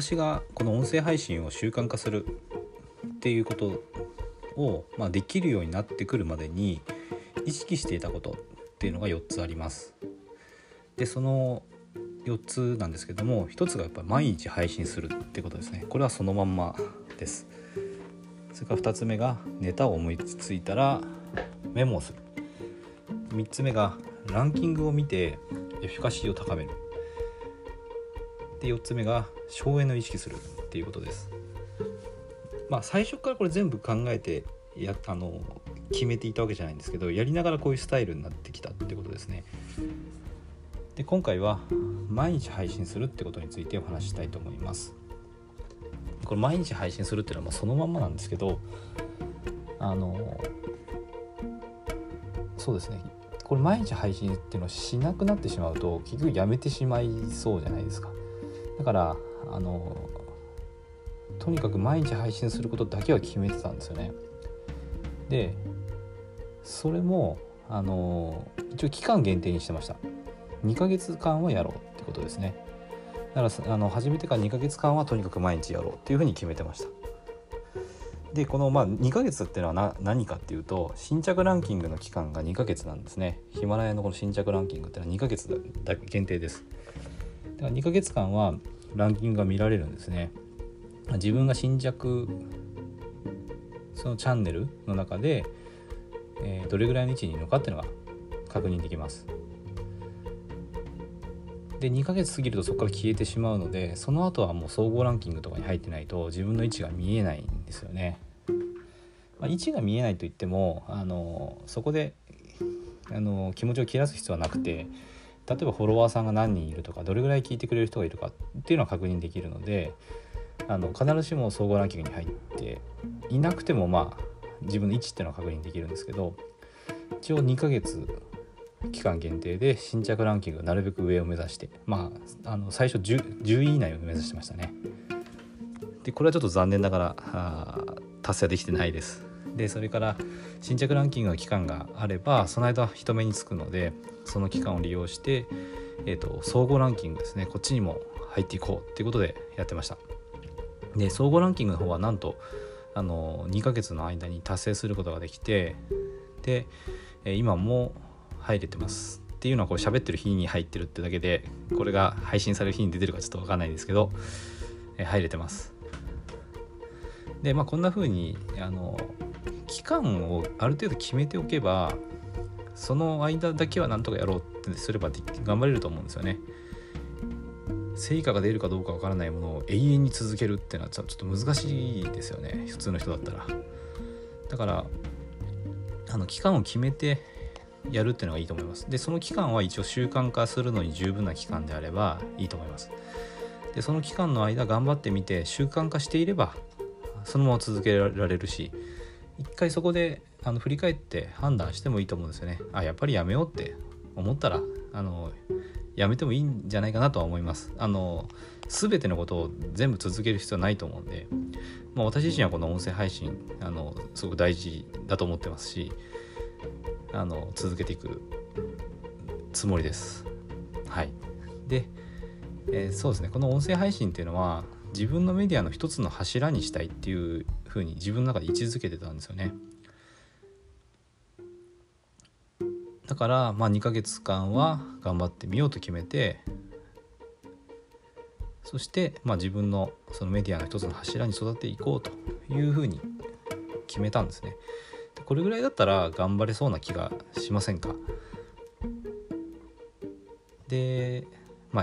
私がこの音声配信を習慣化するっていうことを、できるようになってくるまでに意識していたことっていうのが4つあります。で、その4つなんですけども、1つがやっぱり毎日配信するってことですね。これはそのまんまです。それから2つ目がネタを思いついたらメモをする。3つ目がランキングを見てエフィカシーを高める。で、4つ目が省エネを意識するっていうことです。最初からこれ全部考えて決めていたわけじゃないんですけど、やりながらこういうスタイルになってきたってことですね。で、今回は毎日配信するってことについてお話ししたいと思います。これ毎日配信するっていうのはそのまんまなんですけど、そうですね、これ毎日配信っていうのをしなくなってしまうと結局やめてしまいそうじゃないですか。だからとにかく毎日配信することだけは決めてたんですよね。で、それも一応期間限定にしてました。2ヶ月間はやろうってことですね。だから始めてから2ヶ月間はとにかく毎日やろうっていうふうに決めてました。で、この2ヶ月っていうのは何かっていうと、新着ランキングの期間が2ヶ月なんですね。ヒマラヤのこの新着ランキングっていうのは2ヶ月だけ限定です。だから2ヶ月間はランキングが見られるんですね。自分が新着そのチャンネルの中で、どれぐらいの位置にいるのかっていうのが確認できます。で、2ヶ月過ぎるとそこから消えてしまうので、その後はもう総合ランキングとかに入ってないと自分の位置が見えないんですよね。位置が見えないといってもそこで気持ちを切らす必要はなくて、例えばフォロワーさんが何人いるとか、どれぐらい聞いてくれる人がいるかっていうのは確認できるので、必ずしも総合ランキングに入っていなくても自分の位置っていうのは確認できるんですけど、一応2ヶ月期間限定で新着ランキングをなるべく上を目指して、最初 10位以内を目指してましたね。で、これはちょっと残念ながら達成できてないです。で、それから新着ランキングの期間があればその間人目につくので、その期間を利用して、総合ランキングですね、こっちにも入っていこうっていうことでやってました。で、総合ランキングの方はなんと2ヶ月の間に達成することができて、で、今も入れてますっていうのは、これ喋ってる日に入ってるってだけで、これが配信される日に出てるかちょっと分かんないですけど、入れてます。で、こんな風に期間をある程度決めておけば、その間だけはなんとかやろうってすれば頑張れると思うんですよね。成果が出るかどうか分からないものを永遠に続けるってのはちょっと難しいですよね、普通の人だったら。だから期間を決めてやるっていうのがいいと思います。で、その期間は一応習慣化するのに十分な期間であればいいと思います。で、その期間の間頑張ってみて習慣化していればそのまま続けられるし、一回そこで振り返って判断してもいいと思うんですよね。やっぱりやめようって思ったらやめてもいいんじゃないかなとは思います。全てのことを全部続ける必要はないと思うんで、私自身はこの音声配信すごく大事だと思ってますし、続けていくつもりです。はい。で、そうですね、この音声配信っていうのは自分のメディアの一つの柱にしたいっていうふうに自分の中で位置づけてたんですよね。だから2ヶ月間は頑張ってみようと決めて、そして自分のそのメディアの一つの柱に育てていこうというふうに決めたんですね。これぐらいだったら頑張れそうな気がしませんか。で、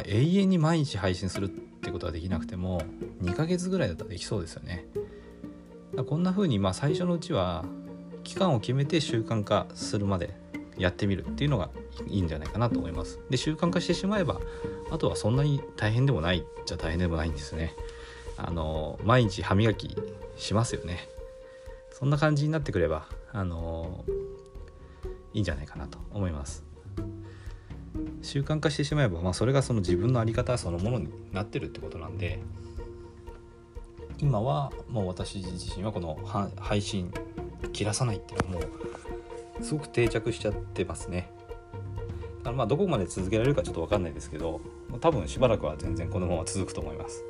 永遠に毎日配信するってことはできなくても、2ヶ月ぐらいだったらできそうですよね。こんな風に最初のうちは期間を決めて習慣化するまでやってみるっていうのがいいんじゃないかなと思います。で、習慣化してしまえばあとはそんなに大変でもないじゃ大変でもないんですね。毎日歯磨きしますよね。そんな感じになってくればいいんじゃないかなと思います。習慣化してしまえば、それがその自分の在り方そのものになってるってことなんで、今はもう私自身はこの配信切らさないっていうのはもうすごく定着しちゃってますね。どこまで続けられるかちょっと分かんないですけど、多分しばらくは全然このまま続くと思います。